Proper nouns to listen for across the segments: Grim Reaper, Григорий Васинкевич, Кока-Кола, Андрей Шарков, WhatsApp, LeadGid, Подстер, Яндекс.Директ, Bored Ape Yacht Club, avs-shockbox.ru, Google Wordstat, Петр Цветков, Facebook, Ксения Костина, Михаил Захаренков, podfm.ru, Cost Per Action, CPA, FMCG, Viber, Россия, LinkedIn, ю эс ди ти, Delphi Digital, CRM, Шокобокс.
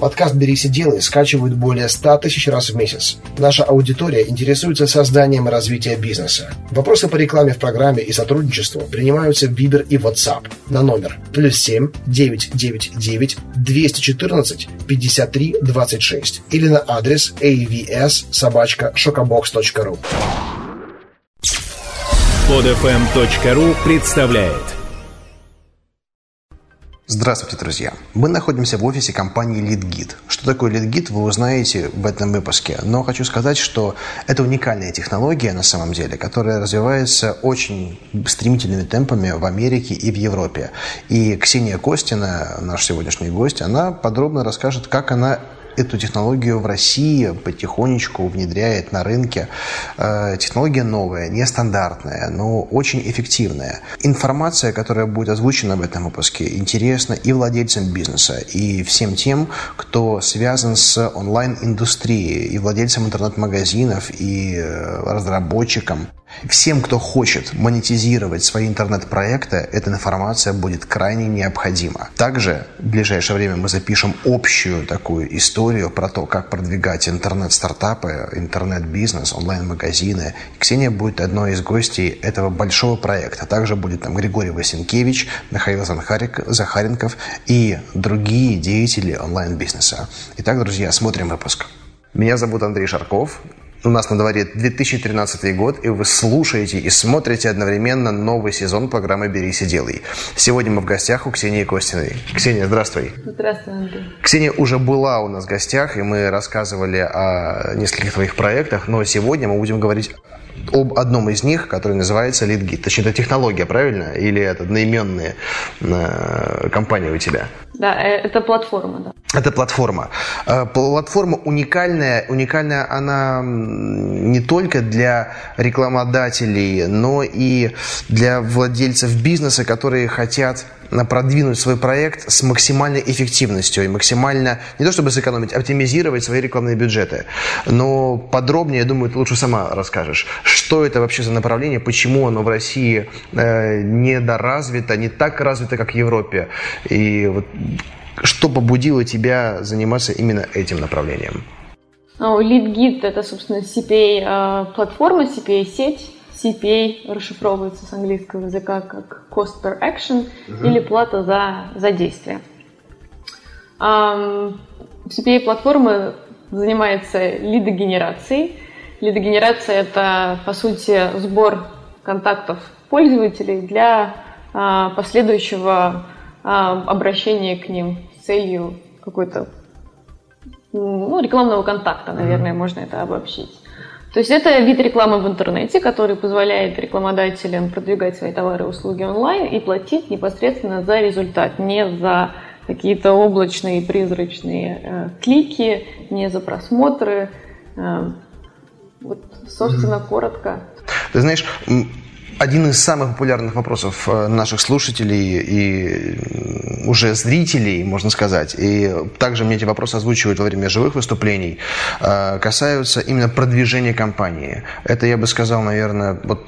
Подкаст «Берись и делай» скачивают более 100 тысяч раз в месяц. Наша аудитория интересуется созданием и развитием бизнеса. Вопросы по рекламе в программе и сотрудничеству принимаются в Viber и WhatsApp на номер +7 999 214 53 26 или на адрес avs-shockbox.ru. podfm.ru представляет. Здравствуйте, друзья! Мы находимся в офисе компании LeadGid. Что такое LeadGid, вы узнаете в этом выпуске, но хочу сказать, что это уникальная технология на самом деле, которая развивается очень стремительными темпами в Америке и в Европе. И Ксения Костина, наш сегодняшний гость, она подробно расскажет, как она эту технологию в России потихонечку внедряет на рынке. Технология новая, нестандартная, но очень эффективная. Информация, которая будет озвучена в этом выпуске, интересна и владельцам бизнеса, и всем тем, кто связан с онлайн-индустрией, и владельцам интернет-магазинов, и разработчикам. Всем, кто хочет монетизировать свои интернет-проекты, эта информация будет крайне необходима. Также в ближайшее время мы запишем общую такую историю про то, как продвигать интернет-стартапы, интернет-бизнес, онлайн-магазины. Ксения будет одной из гостей этого большого проекта. Также будет там Григорий Васинкевич, Михаил Захаренков и другие деятели онлайн-бизнеса. Итак, друзья, смотрим выпуск. Меня зовут Андрей Шарков. У нас на дворе 2013 год, и вы слушаете и смотрите одновременно новый сезон программы «Берись и делай». Сегодня мы в гостях у Ксении Костиной. Ксения, здравствуй. Здравствуй, Андрей. Ксения уже была у нас в гостях, и мы рассказывали о нескольких твоих проектах, но сегодня мы будем говорить об одном из них, который называется LeadGid. Точнее, это технология, правильно? Или это одноименные компании у тебя? Да, это платформа, да. Это платформа. Платформа уникальная. Уникальная она не только для рекламодателей, но и для владельцев бизнеса, которые хотят продвинуть свой проект с максимальной эффективностью и максимально, не то чтобы сэкономить, оптимизировать свои рекламные бюджеты. Но подробнее, я думаю, ты лучше сама расскажешь, что это вообще за направление, почему оно в России недоразвито, не так развито, как в Европе. И вот что побудило тебя заниматься именно этим направлением? LeadGid – это, собственно, CPA-платформа, CPA-сеть. CPA расшифровывается с английского языка как cost per action, или плата за действие. CPA-платформа занимается лидогенерацией. Лидогенерация – это, по сути, сбор контактов пользователей для последующего обращения к ним с целью какой-то рекламного контакта, наверное, можно это обобщить. То есть это вид рекламы в интернете, который позволяет рекламодателям продвигать свои товары и услуги онлайн и платить непосредственно за результат, не за какие-то облачные, призрачные клики, не за просмотры. Вот, собственно, коротко. Ты знаешь, один из самых популярных вопросов наших слушателей и уже зрителей, можно сказать, и также мне эти вопросы озвучивают во время живых выступлений, касаются именно продвижения компании. Это, я бы сказал, наверное, вот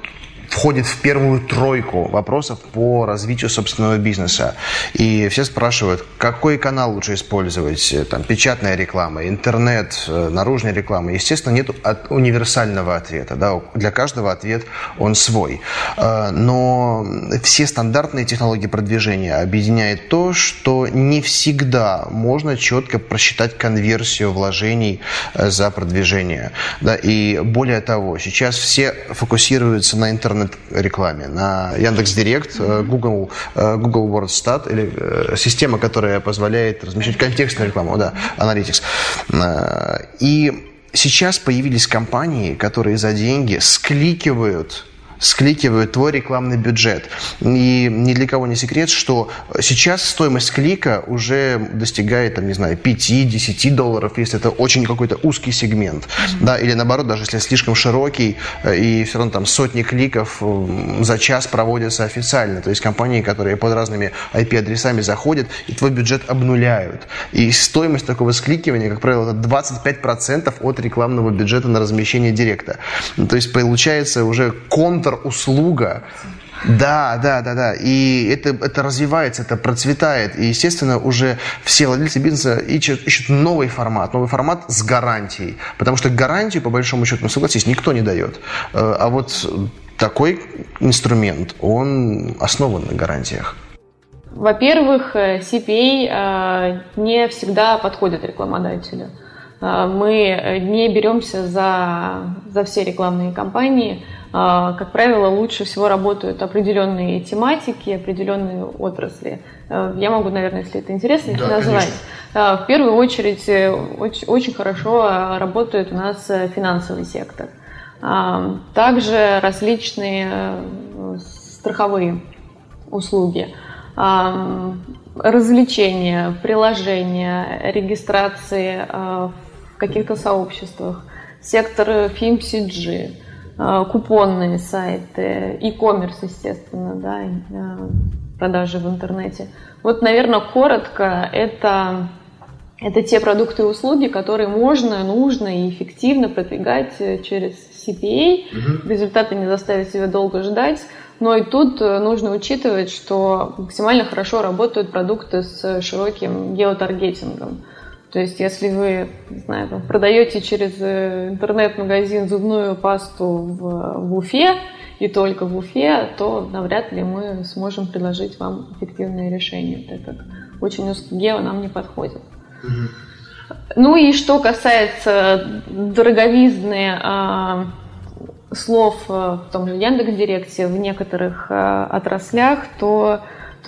входит в первую тройку вопросов по развитию собственного бизнеса. И все спрашивают, какой канал лучше использовать, там, печатная реклама, интернет, наружная реклама. Естественно, нет универсального ответа, да? Для каждого ответ он свой. Но все стандартные технологии продвижения объединяет то, что не всегда можно четко просчитать конверсию вложений за продвижение. Да? И более того, сейчас все фокусируются на интернет рекламе, на Яндекс.Директ, Google Wordstat, или система, которая позволяет размещать контекстную рекламу, да, Analytics. И сейчас появились компании, которые за деньги скликивают твой рекламный бюджет. И ни для кого не секрет, что сейчас стоимость клика уже достигает, там, не знаю, 5-10 долларов, если это очень какой-то узкий сегмент. Да, или наоборот, даже если слишком широкий, и все равно там сотни кликов за час проводятся официально. То есть компании, которые под разными IP-адресами заходят, и твой бюджет обнуляют. И стоимость такого скликивания, как правило, это 25% от рекламного бюджета на размещение директа. То есть получается уже контр услуга Да. И это развивается, это процветает. И, естественно, уже все владельцы бизнеса ищут новый формат с гарантией. Потому что гарантию, по большому счету, ну, согласись, никто не дает. А вот такой инструмент, он основан на гарантиях. Во-первых, CPA не всегда подходит рекламодателю. Мы не беремся за все рекламные кампании. Как правило, лучше всего работают определенные тематики, определенные отрасли. Я могу, наверное, если это интересно, их назвать. Конечно. В первую очередь очень хорошо работает у нас финансовый сектор. Также различные страховые услуги. Развлечения, приложения, регистрации в каких-то сообществах, сектор FMCG, купонные сайты, e-commerce, естественно, да, продажи в интернете. Вот, наверное, коротко, это те продукты и услуги, которые можно, нужно и эффективно продвигать через CPA. Угу. Результаты не заставят себя долго ждать. Но и тут нужно учитывать, что максимально хорошо работают продукты с широким геотаргетингом. То есть, если вы, не знаю, продаете через интернет-магазин зубную пасту в Уфе и только в Уфе, то навряд ли мы сможем предложить вам эффективное решение, так как очень узкий гео нам не подходит. Mm-hmm. Ну и что касается дороговизны слов в том же Яндекс.Директе в некоторых отраслях, то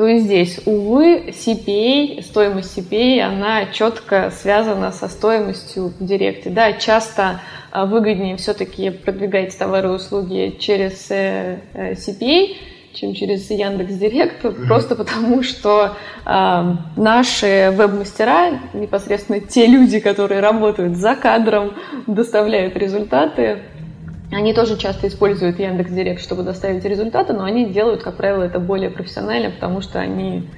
и здесь, увы, CPA, стоимость CPA, она четко связана со стоимостью в Директе. Да, часто выгоднее все-таки продвигать товары и услуги через CPA, чем через Яндекс.Директ, просто потому, что наши веб-мастера, непосредственно те люди, которые работают за кадром, доставляют результаты. Они тоже часто используют Яндекс.Директ, чтобы доставить результаты, но они делают, как правило, это более профессионально, потому что они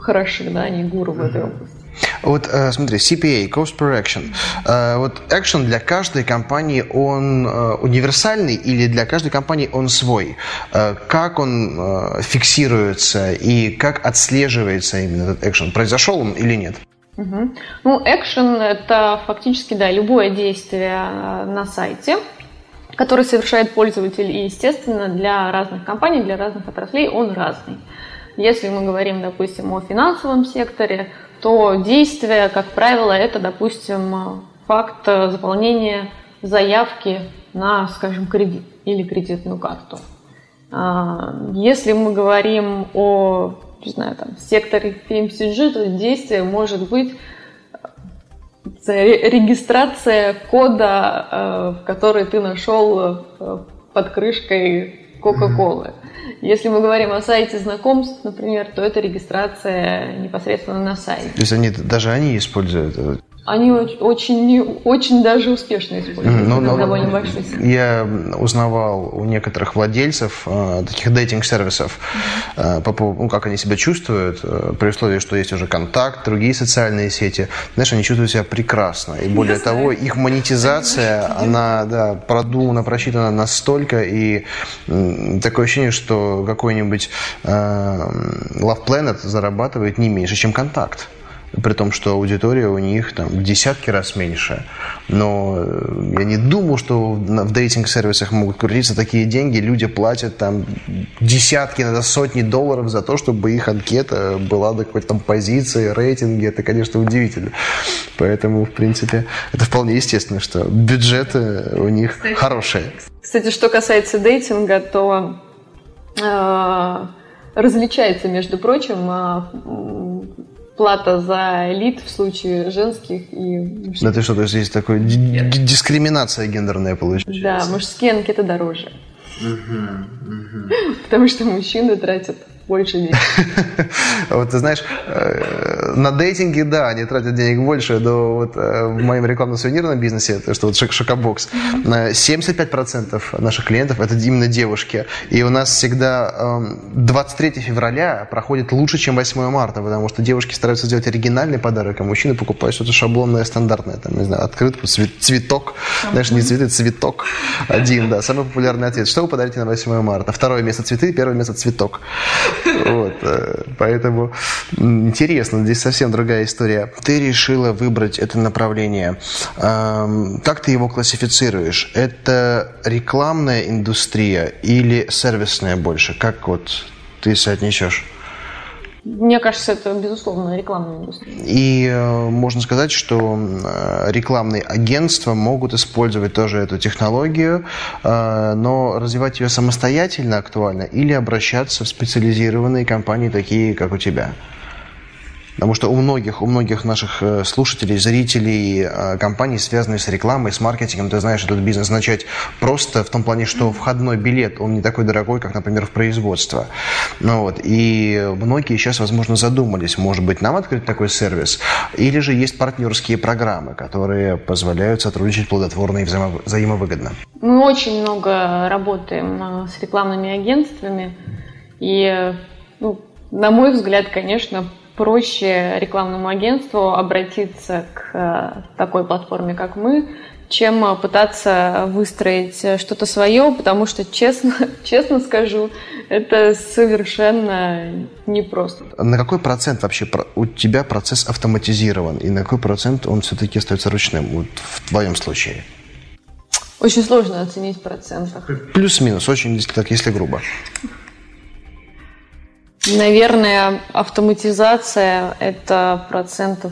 хороши, да, они гуру в этой области. Вот смотри, CPA, Cost Per Action. Вот action для каждой компании, он универсальный или для каждой компании он свой? Как он фиксируется и как отслеживается именно этот action? Произошел он или нет? Угу. Ну, action – это фактически, да, любое действие на сайте, который совершает пользователь, и, естественно, для разных компаний, для разных отраслей он разный. Если мы говорим, допустим, о финансовом секторе, то действие, как правило, это, допустим, факт заполнения заявки на, скажем, кредит или кредитную карту. Если мы говорим о, не знаю, там, секторе FMCG, то действие может быть регистрация кода, который ты нашел под крышкой Кока-Колы. Если мы говорим о сайте знакомств, например, то это регистрация непосредственно на сайте. То есть они используют? Они очень даже успешно используют. Это довольно большой сектор. Я узнавал у некоторых владельцев таких дейтинг-сервисов, по поводу, как они себя чувствуют, при условии, что есть уже контакт, другие социальные сети. Знаешь, они чувствуют себя прекрасно. И более того, их монетизация, она продумана, просчитана настолько, и такое ощущение, что какой-нибудь Love Planet зарабатывает не меньше, чем контакт. При том, что аудитория у них там в десятки раз меньше. Но я не думал, что в дейтинг-сервисах могут крутиться такие деньги. Люди платят там десятки, иногда сотни долларов за то, чтобы их анкета была до какой-то там позиции, рейтинги. Это, конечно, удивительно. Поэтому, в принципе, это вполне естественно, что бюджеты у них хорошие. Кстати, что касается дейтинга, то различается, между прочим, плата за элит в случае женских и мужских. Да ты что, то есть есть такая дискриминация гендерная получается? Да, мужские анкеты дороже. Потому что мужчины тратят больше денег? Вот ты знаешь, на дейтинге, да, они тратят денег больше, но вот в моем рекламно-сувенирном бизнесе, это что вот Шокобокс, 75% наших клиентов – это именно девушки. И у нас всегда 23 февраля проходит лучше, чем 8 марта, потому что девушки стараются сделать оригинальный подарок, а мужчины покупают что-то шаблонное, стандартное, там, не знаю, открытку, цветок, знаешь, не цветы, цветок один, да, самый популярный ответ. Что вы подарите на 8 марта? Второе место – цветы, первое место – цветок. Вот, поэтому интересно, здесь совсем другая история. Ты решила выбрать это направление. Как ты его классифицируешь? Это рекламная индустрия или сервисная больше? Как вот ты соотнесешь? Мне кажется, это, безусловно, рекламная индустрия. И можно сказать, что рекламные агентства могут использовать тоже эту технологию, но развивать ее самостоятельно актуально или обращаться в специализированные компании, такие как у тебя? Потому что у многих наших слушателей, зрителей, компаний, связанных с рекламой, с маркетингом, ты знаешь, этот бизнес начать просто в том плане, что входной билет, он не такой дорогой, как, например, в производство. Ну, вот. И многие сейчас, возможно, задумались, может быть, нам открыть такой сервис? Или же есть партнерские программы, которые позволяют сотрудничать плодотворно и взаимовыгодно? Мы очень много работаем с рекламными агентствами. И, на мой взгляд, конечно, проще рекламному агентству обратиться к такой платформе, как мы, чем пытаться выстроить что-то свое, потому что, честно скажу, это совершенно непросто. На какой процент вообще у тебя процесс автоматизирован, и на какой процент он все-таки остается ручным, вот в твоем случае? Очень сложно оценить в процентах. Плюс-минус, очень, так, если грубо. Наверное, автоматизация – это 30%.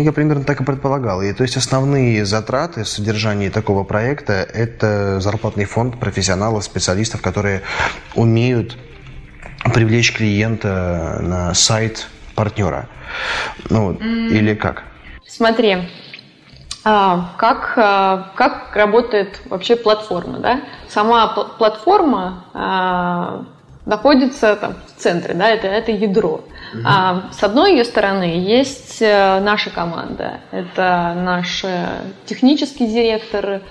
Я примерно так и предполагал. И, то есть основные затраты в содержании такого проекта – это зарплатный фонд профессионалов, специалистов, которые умеют привлечь клиента на сайт партнера. Или как? Смотри, как работает вообще платформа, да? Сама платформа находится там в центре, да, это ядро. А с одной ее стороны есть наша команда, это наш технический директор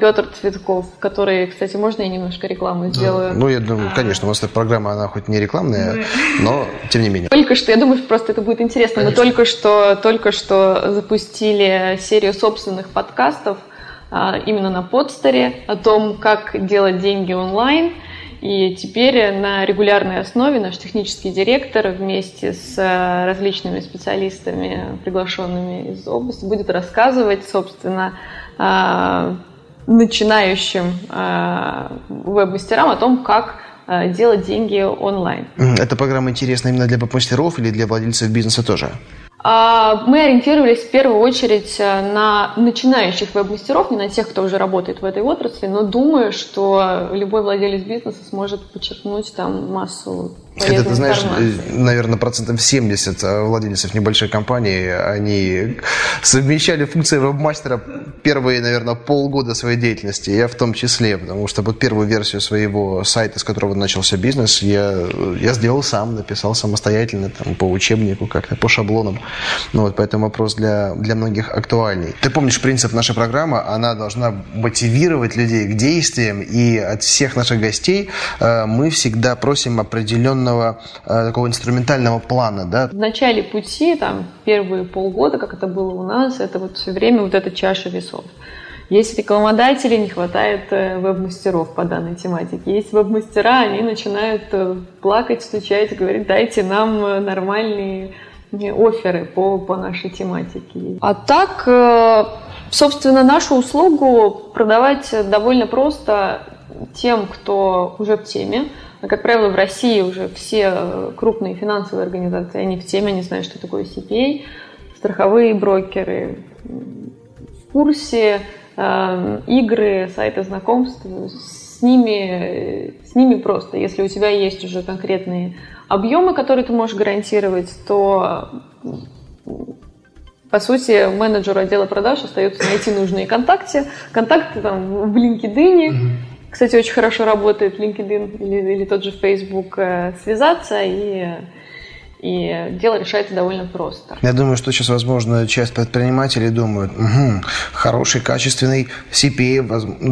Петр Цветков, который, кстати, можно я немножко рекламу сделаю? Я думаю, конечно, у нас эта программа, она хоть не рекламная, но тем не менее. Только что, я думаю, просто это будет интересно, конечно. Мы только что запустили серию собственных подкастов именно на Подстере о том, как делать деньги онлайн. И теперь на регулярной основе наш технический директор вместе с различными специалистами, приглашенными из области, будет рассказывать, собственно, начинающим веб-мастерам о том, как делать деньги онлайн. Эта программа интересна именно для веб-мастеров или для владельцев бизнеса тоже? Мы ориентировались в первую очередь на начинающих веб-мастеров, не на тех, кто уже работает в этой отрасли, но думаю, что любой владелец бизнеса сможет подчеркнуть там массу полезной информации. Это, ты знаешь, наверное, 70% владельцев небольшой компании, они совмещали функции веб-мастера первые, наверное, полгода своей деятельности, я в том числе, потому что под первую версию своего сайта, с которого начался бизнес, я сделал сам, написал самостоятельно, там, по учебнику как-то, по шаблонам. Поэтому вопрос для многих актуальный. Ты помнишь принцип нашей программы, она должна мотивировать людей к действиям, и от всех наших гостей мы всегда просим определенного такого инструментального плана, да? В начале пути, первые полгода, как это было у нас, это все время эта чаша весов. Есть рекламодатели, не хватает веб-мастеров по данной тематике. Есть веб-мастера, они начинают плакать, стучать, говорить, дайте нам нормальные офферы по нашей тематике. А так, собственно, нашу услугу продавать довольно просто тем, кто уже в теме. Как правило, в России уже все крупные финансовые организации, они в теме, они знают, что такое CPA, страховые брокеры, в курсе, игры, сайты знакомств. С ними просто. Если у тебя есть уже конкретные объемы, которые ты можешь гарантировать, то, по сути, менеджеру отдела продаж остается найти нужные контакты в LinkedIn, Кстати, очень хорошо работает LinkedIn или тот же Facebook, связаться, и дело решается довольно просто. Я думаю, что сейчас, возможно, часть предпринимателей думают, хороший, качественный CPA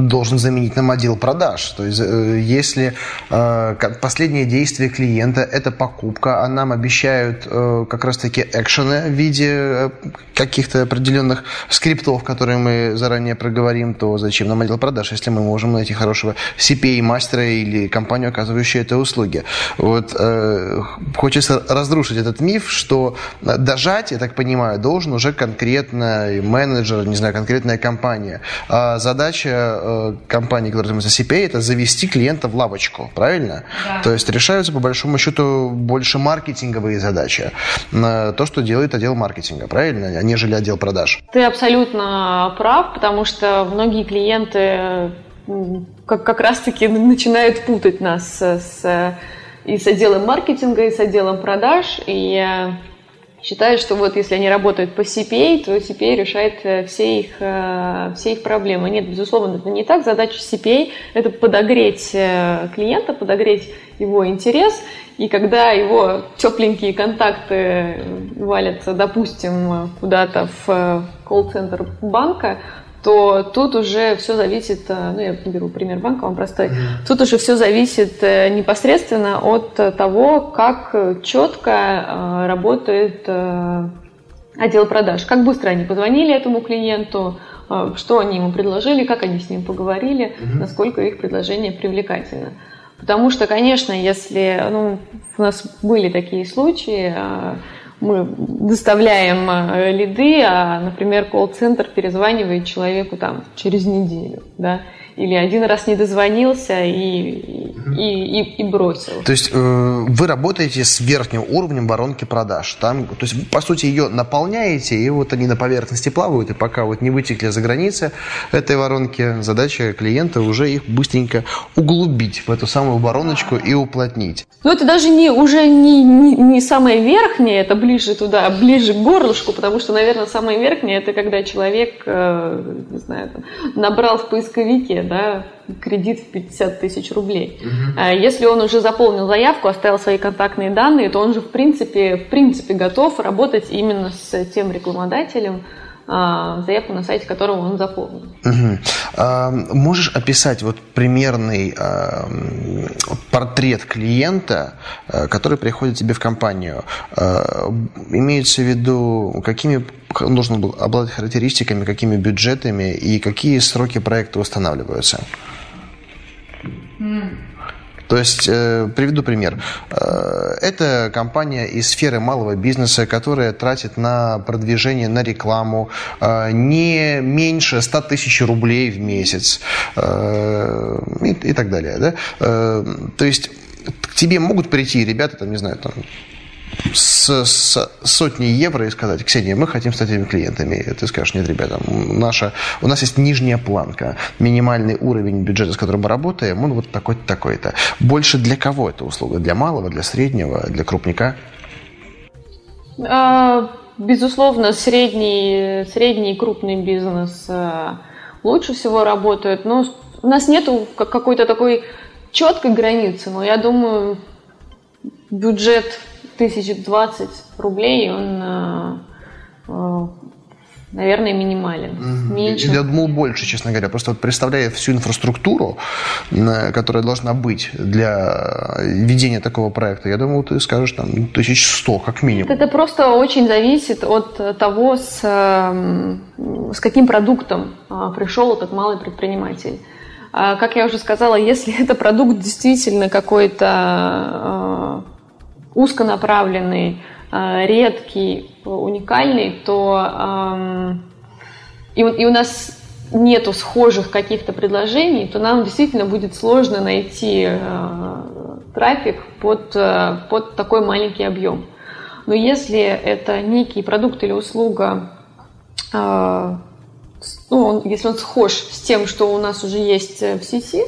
должен заменить нам отдел продаж. То есть, если последнее действие клиента – это покупка, а нам обещают как раз-таки экшены в виде каких-то определенных скриптов, которые мы заранее проговорим, то зачем нам отдел продаж, если мы можем найти хорошего CPA-мастера или компанию, оказывающую эти услуги. Вот, хочется разрушить этот миф, что дожать, я так понимаю, должен уже конкретный менеджер, не знаю, конкретная компания. А задача компании, которая занимается CPA, это завести клиента в лавочку, правильно? Да. То есть решаются, по большому счету, больше маркетинговые задачи. То, что делает отдел маркетинга, правильно? Нежели отдел продаж. Ты абсолютно прав, потому что многие клиенты как раз-таки начинают путать нас и с отделом маркетинга, и с отделом продаж. И я считаю, что вот если они работают по CPA, то CPA решает все их проблемы. Нет, безусловно, это не так. Задача CPA – это подогреть клиента, подогреть его интерес. И когда его тепленькие контакты валятся, допустим, куда-то в колл-центр банка, то тут уже все зависит, я беру пример банка, он простой, тут уже все зависит непосредственно от того, как четко работает отдел продаж, как быстро они позвонили этому клиенту, что они ему предложили, как они с ним поговорили, насколько их предложение привлекательно. Потому что, конечно, если у нас были такие случаи, мы доставляем лиды, а, например, колл-центр перезванивает человеку через неделю, да? Или один раз не дозвонился и бросил. То есть вы работаете с верхним уровнем воронки продаж. То есть, по сути, ее наполняете, и вот они на поверхности плавают, и пока не вытекли за границы этой воронки, задача клиента уже их быстренько углубить в эту самую вороночку и уплотнить. Но это даже не самое верхнее, это ближе к горлышку, потому что, наверное, самое верхнее – это когда человек, набрал в поисковике кредит в 50 тысяч рублей. Если он уже заполнил заявку, оставил свои контактные данные, то он же в принципе готов работать именно с тем рекламодателем, заявку на сайте которого он заполнил. Можешь описать примерный портрет клиента, который приходит тебе в компанию? Имеется в виду, какими он должен был обладать характеристиками, какими бюджетами и какие сроки проекта устанавливаются? То есть, приведу пример. Это компания из сферы малого бизнеса, которая тратит на продвижение, на рекламу не меньше 100 тысяч рублей в месяц и так далее. Да? То есть, к тебе могут прийти ребята, с сотней евро и сказать: Ксения, мы хотим стать этими клиентами. И ты скажешь: нет, ребята, у нас есть нижняя планка, минимальный уровень бюджета, с которым мы работаем, он вот такой-то, такой-то. Больше для кого эта услуга? Для малого, для среднего, для крупника? Безусловно, средний и крупный бизнес лучше всего работают. Но у нас нету какой-то такой четкой границы, но я думаю, бюджет 1020 рублей, он, наверное, минимален. Меньше. Я думал, больше, честно говоря. Просто представляя всю инфраструктуру, которая должна быть для ведения такого проекта, я думал, ты скажешь 1100 как минимум. Это просто очень зависит от того, с каким продуктом пришел этот малый предприниматель. Как я уже сказала, если это продукт действительно какой-то узконаправленный, редкий, уникальный, то и у нас нету схожих каких-то предложений, то нам действительно будет сложно найти трафик под такой маленький объем. Но если это некий продукт или услуга, если он схож с тем, что у нас уже есть в сети,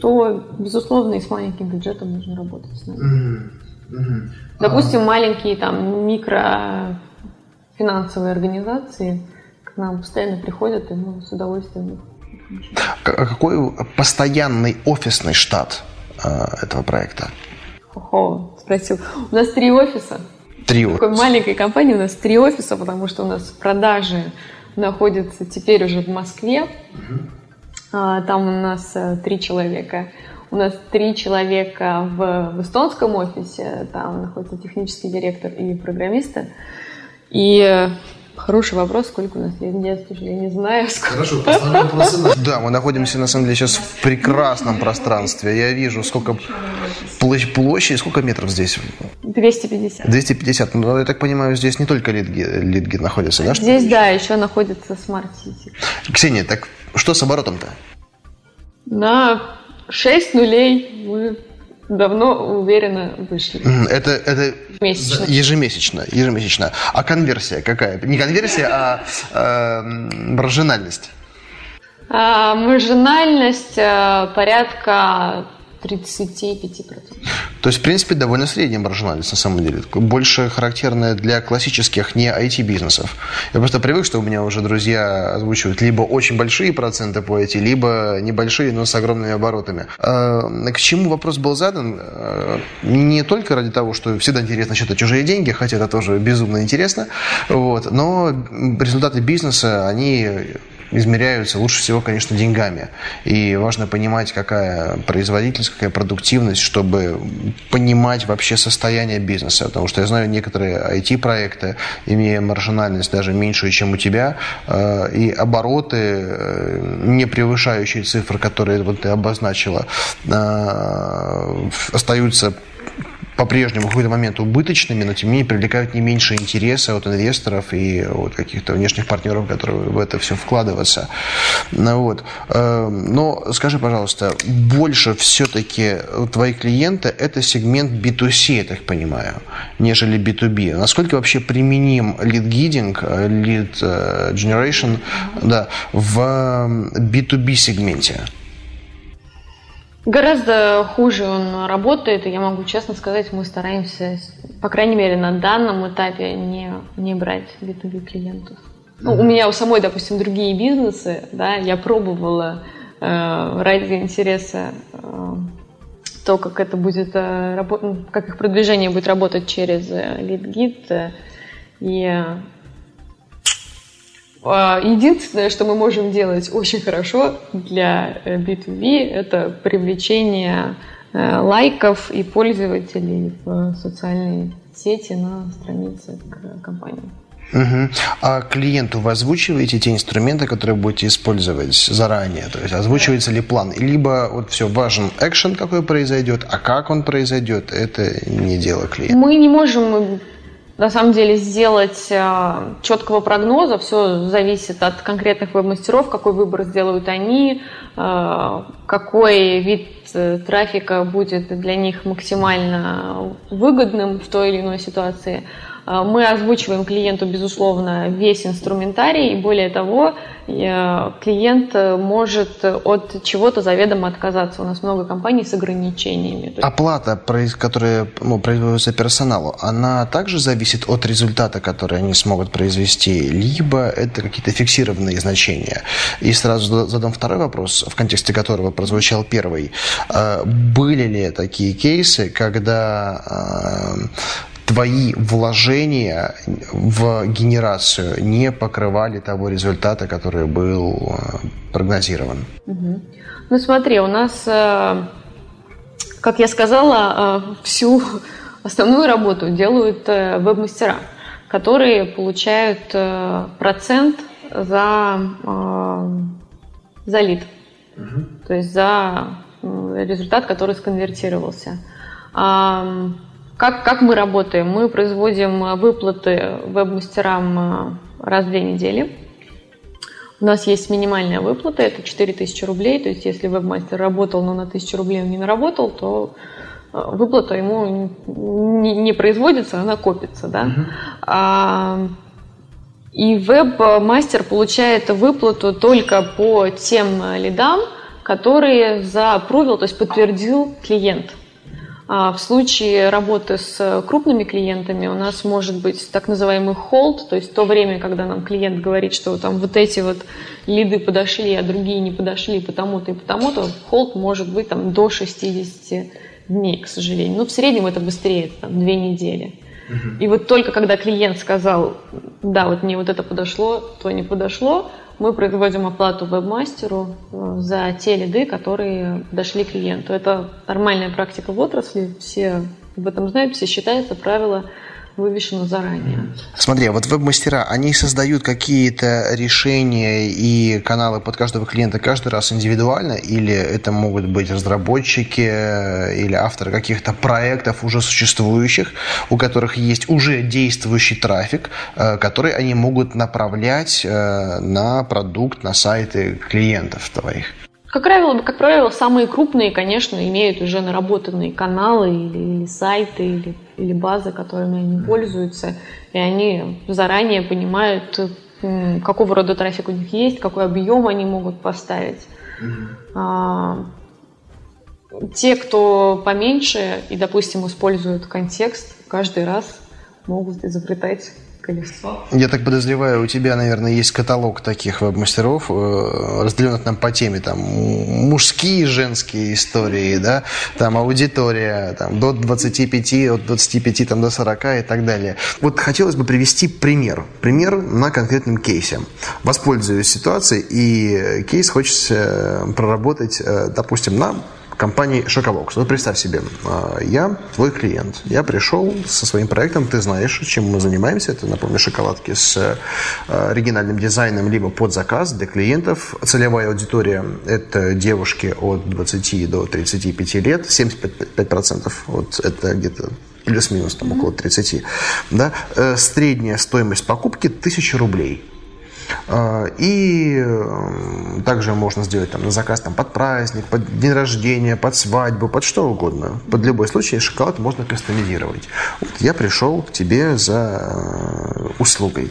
то, безусловно, и с маленьким бюджетом нужно работать. Допустим, маленькие микрофинансовые организации к нам постоянно приходят, и мы с удовольствием Какой постоянный офисный штат этого проекта? Хо-хо, спросил. У нас 3 офиса. В такой маленькой компании у нас 3 офиса, потому что у нас продажи находятся теперь уже в Москве. Там у нас 3 человека. У нас 3 человека в эстонском офисе. Там находится технический директор и программисты. И хороший вопрос, сколько у нас? Я не знаю, сколько. Хорошо, поставим вопросы. Да, мы находимся, на самом деле, сейчас в прекрасном пространстве. Я вижу, сколько площадь, сколько метров здесь? 250. 250. Ну, я так понимаю, здесь не только LeadGid находится, да? Здесь, да, еще находится Smart City. Ксения, так что с оборотом-то? На 6 нулей мы давно уверенно вышли. Это ежемесячно. А конверсия какая? Не конверсия, а маржинальность. Маржинальность порядка 35%. То есть, в принципе, довольно средняя маржинальность на самом деле. Больше характерная для классических не IT-бизнесов. Я просто привык, что у меня уже друзья озвучивают либо очень большие проценты по IT, либо небольшие, но с огромными оборотами. К чему вопрос был задан? Не только ради того, что всегда интересно считать чужие деньги, хотя это тоже безумно интересно, вот, но результаты бизнеса, они измеряются лучше всего, конечно, деньгами. И важно понимать, какая производительность, какая продуктивность, чтобы понимать вообще состояние бизнеса. Потому что я знаю некоторые IT-проекты, имея маржинальность даже меньшую, чем у тебя, и обороты, не превышающие цифры, которые вот ты обозначила, остаются по-прежнему в какой-то момент убыточными, но тем не менее привлекают не меньше интереса от инвесторов и от каких-то внешних партнеров, которые в это все вкладываются. Вот. Но скажи, пожалуйста, больше все-таки твои клиенты – это сегмент B2C, я так понимаю, нежели B2B. Насколько вообще применим лид-гидинг, лид-дженерейшн в B2B-сегменте? Гораздо хуже он работает, и я могу честно сказать, мы стараемся, по крайней мере, на данном этапе не брать B2B клиентов. Ну, у меня у самой, допустим, другие бизнесы, да, я пробовала ради интереса то, как это будет работать, как их продвижение будет работать через LeadGid, и единственное, что мы можем делать очень хорошо для B2B, это привлечение лайков и пользователей в социальные сети на странице компании. Угу. А клиенту вы озвучиваете те инструменты, которые будете использовать заранее? То есть озвучивается ли план? Либо вот все, важен экшен, какой произойдет, а как он произойдет, это не дело клиента. Мы не можем на самом деле сделать четкого прогноза, все зависит от конкретных веб-мастеров, какой выбор сделают они, какой вид трафика будет для них максимально выгодным в той или иной ситуации. Мы озвучиваем клиенту, безусловно, весь инструментарий, и более того, клиент может от чего-то заведомо отказаться. У нас много компаний с ограничениями. Оплата, которая производится персоналу, она также зависит от результата, который они смогут произвести, либо это какие-то фиксированные значения. И сразу задам второй вопрос, в контексте которого прозвучал первый. Были ли такие кейсы, когда твои вложения в генерацию не покрывали того результата, который был прогнозирован? Угу. Ну смотри, у нас, как я сказала, всю основную работу делают веб-мастера, которые получают процент за лид, угу, то есть за результат, который сконвертировался. Как мы работаем? Мы производим выплаты веб-мастерам раз в 2 недели. У нас есть минимальная выплата, это 4000 рублей. То есть, если веб-мастер работал, но на 1000 рублей он не наработал, то выплата ему не производится, она копится. Да? И веб-мастер получает выплату только по тем лидам, которые заапрувил, то есть подтвердил клиент. В случае работы с крупными клиентами у нас может быть так называемый холд, то есть то время, когда нам клиент говорит, что там вот эти вот лиды подошли, а другие не подошли потому-то и потому-то, холд может быть там до 60 дней, к сожалению. Но в среднем это быстрее, это там 2 недели. И вот только когда клиент сказал, да, вот мне вот это подошло, то не подошло, мы производим оплату вебмастеру за те лиды, которые подошли клиенту. Это нормальная практика в отрасли, все об этом знают, все считают, это правило вывешено заранее. Смотри, вот веб-мастера, они создают какие-то решения и каналы под каждого клиента каждый раз индивидуально, или это могут быть разработчики или авторы каких-то проектов уже существующих, у которых есть уже действующий трафик, который они могут направлять на продукт, на сайты клиентов твоих? Как правило, самые крупные, конечно, имеют уже наработанные каналы или сайты, или базы, которыми они пользуются, и они заранее понимают, какого рода трафик у них есть, какой объем они могут поставить. Те, кто поменьше и, допустим, используют контекст, каждый раз могут изобретать колесо. Я так подозреваю, у тебя, наверное, есть каталог таких веб-мастеров, разделенных нам по теме, там, мужские, женские истории, да, там, аудитория, там, до 25, от 25, там, до 40 и так далее. Вот хотелось бы привести пример на конкретном кейсе. Воспользуюсь ситуацией, и кейс хочется проработать, допустим, нам, компании «Шокобокс». Вот представь себе, я твой клиент. Я пришел со своим проектом, ты знаешь, чем мы занимаемся. Это, напомню, шоколадки с оригинальным дизайном, либо под заказ для клиентов. Целевая аудитория – это девушки от 20 до 35 лет. 75% вот это где-то плюс-минус там, около 30. Да? Средняя стоимость покупки – 1000 рублей. И также можно сделать там, на заказ там, под праздник, под день рождения, под свадьбу, под что угодно. Под любой случай шоколад можно кастомизировать. Вот я пришел к тебе за услугой.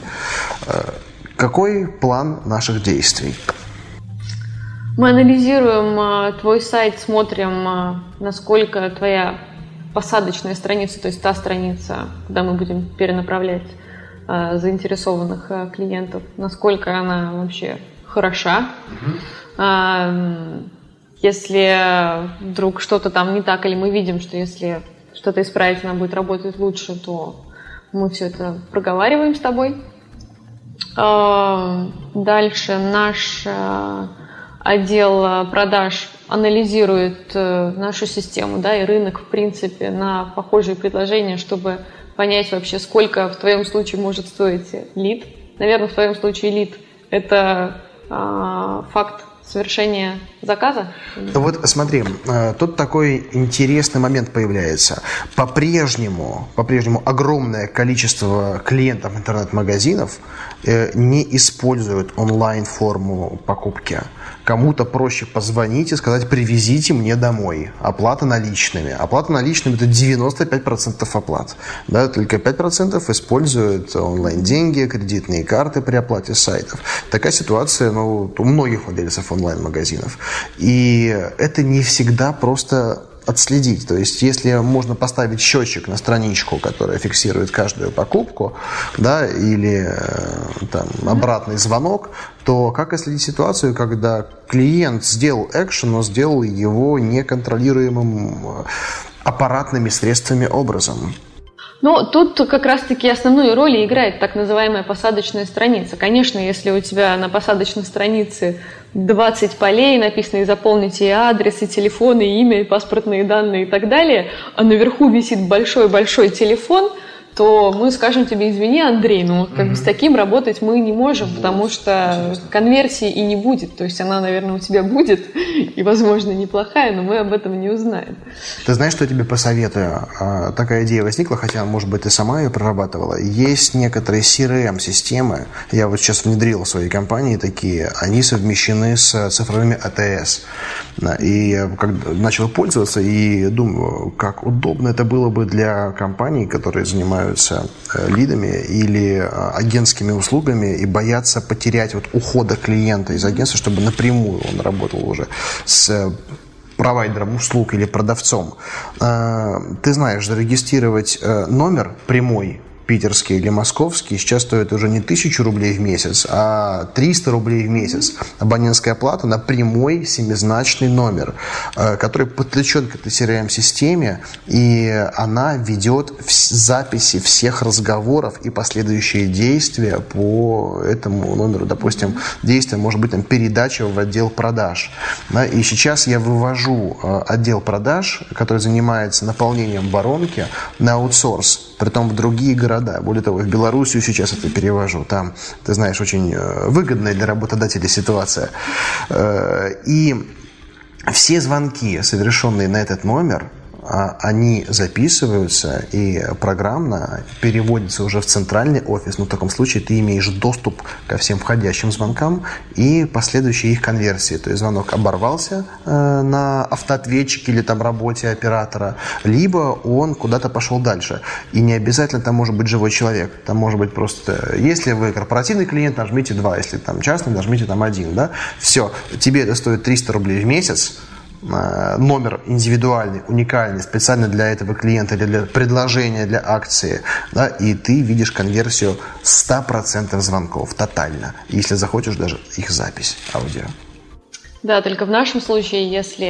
Какой план наших действий? Мы анализируем твой сайт, смотрим, насколько твоя посадочная страница, то есть та страница, куда мы будем перенаправлять заинтересованных клиентов, насколько она вообще хороша. Если вдруг что-то там не так, или мы видим, что если что-то исправить, она будет работать лучше, то мы все это проговариваем с тобой. Дальше наш отдел продаж анализирует нашу систему, да, и рынок, в принципе, на похожие предложения, чтобы понять вообще, сколько в твоем случае может стоить лид. Наверное, в твоем случае лид – это факт совершения заказа? Вот смотри, тут такой интересный момент появляется. По-прежнему огромное количество клиентов интернет-магазинов не используют онлайн-форму покупки. Кому-то проще позвонить и сказать: привезите мне домой. Оплата наличными. Оплата наличными – это 95% оплат. Да, только 5% используют онлайн-деньги, кредитные карты при оплате сайтов. Такая ситуация, ну, у многих владельцев онлайн-магазинов. И это не всегда просто отследить. То есть, если можно поставить счетчик на страничку, которая фиксирует каждую покупку, да, или там, обратный звонок, то как отследить ситуацию, когда клиент сделал экшен, но сделал его неконтролируемым аппаратными средствами образом? Ну, тут как раз-таки основную роль играет так называемая посадочная страница. Конечно, если у тебя на посадочной странице 20 полей написано, и заполните и адрес, и телефон, и имя, и паспортные данные, и так далее, а наверху висит большой-большой телефон, то мы скажем тебе: извини, Андрей, но как бы с таким работать мы не можем, потому что конверсии и не будет. То есть она, наверное, у тебя будет, и, возможно, неплохая, но мы об этом не узнаем. Ты знаешь, что я тебе посоветую? Такая идея возникла, хотя, может быть, ты сама ее прорабатывала. Есть некоторые CRM-системы, я вот сейчас внедрил в своей компании такие, они совмещены с цифровыми АТС. И я начал пользоваться и думаю, как удобно это было бы для компаний, которые занимаются лидами или агентскими услугами и боятся потерять вот ухода клиента из агентства, чтобы напрямую он работал уже с провайдером услуг или продавцом, ты знаешь, зарегистрировать номер прямой, питерский или московский, сейчас стоит уже не 1000 рублей в месяц, а 300 рублей в месяц. Абонентская плата на прямой семизначный номер, который подключен к этой CRM-системе, и она ведет записи всех разговоров и последующие действия по этому номеру. Допустим, действие может быть там передача в отдел продаж. И сейчас я вывожу отдел продаж, который занимается наполнением воронки, на аутсорс, притом в другие города. Более того, в Белоруссию сейчас это перевожу. Там, ты знаешь, очень выгодная для работодателя ситуация. И все звонки, совершенные на этот номер, они записываются и программно переводятся уже в центральный офис. Но в таком случае ты имеешь доступ ко всем входящим звонкам и последующей их конверсии. То есть звонок оборвался на автоответчике или там работе оператора, либо он куда-то пошел дальше. И не обязательно там может быть живой человек. Там может быть просто, если вы корпоративный клиент, нажмите 2, если там частный, нажмите там 1. Да? Все, тебе это стоит 300 рублей в месяц. Номер индивидуальный, уникальный, специально для этого клиента или для предложения, для акции, да, и ты видишь конверсию 100% звонков тотально, если захочешь даже их запись аудио. Да, только в нашем случае, если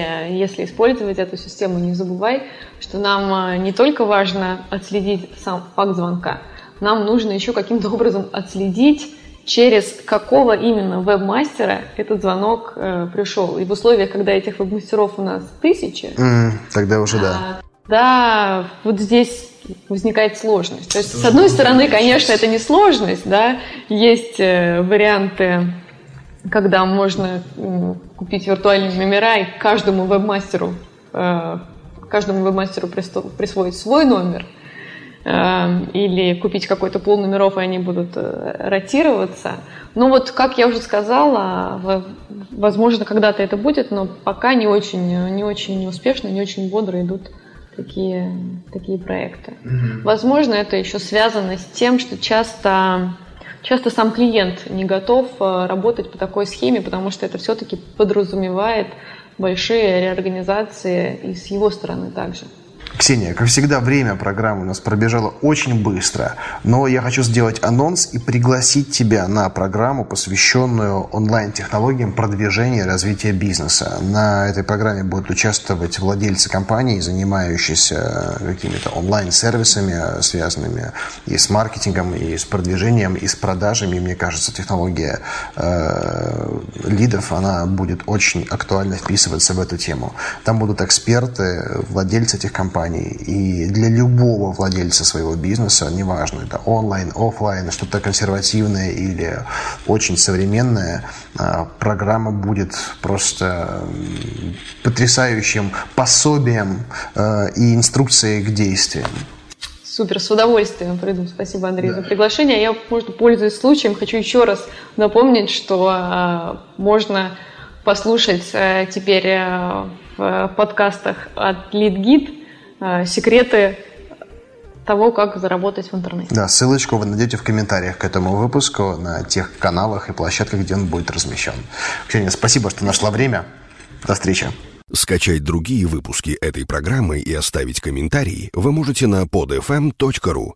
использовать эту систему, не забывай, что нам не только важно отследить сам факт звонка, нам нужно еще каким-то образом отследить, через какого именно веб-мастера этот звонок пришел. И в условиях, когда этих веб-мастеров у нас 1000, тогда уже да. Да, вот здесь возникает сложность. То есть, с одной стороны, конечно, это не сложность, да, есть варианты, когда можно купить виртуальные номера и каждому веб-мастеру присвоить свой номер. Или купить какой-то пул номеров, и они будут ротироваться. Ну вот, как я уже сказала, возможно, когда-то это будет, но пока не очень успешно, не очень бодро идут такие проекты. Mm-hmm. Возможно, это еще связано с тем, что часто сам клиент не готов работать по такой схеме, потому что это все-таки подразумевает большие реорганизации и с его стороны также. Ксения, как всегда, время программы у нас пробежало очень быстро, но я хочу сделать анонс и пригласить тебя на программу, посвященную онлайн-технологиям продвижения и развития бизнеса. На этой программе будут участвовать владельцы компаний, занимающиеся какими-то онлайн-сервисами, связанными и с маркетингом, и с продвижением, и с продажами. И, мне кажется, технология лидов, она будет очень актуально вписываться в эту тему. Там будут эксперты, владельцы этих компаний, и для любого владельца своего бизнеса, неважно, это онлайн, офлайн, что-то консервативное или очень современное, программа будет просто потрясающим пособием и инструкцией к действиям. Супер, с удовольствием приду. Спасибо, Андрей, да, за приглашение. Я, может, пользуясь случаем, хочу еще раз напомнить, что можно послушать теперь в подкастах от LeadGid секреты того, как заработать в интернете. Да, ссылочку вы найдете в комментариях к этому выпуску на тех каналах и площадках, где он будет размещен. Ксения, спасибо, что нашла время. До встречи. Скачать другие выпуски этой программы и оставить комментарии вы можете на podfm.ru.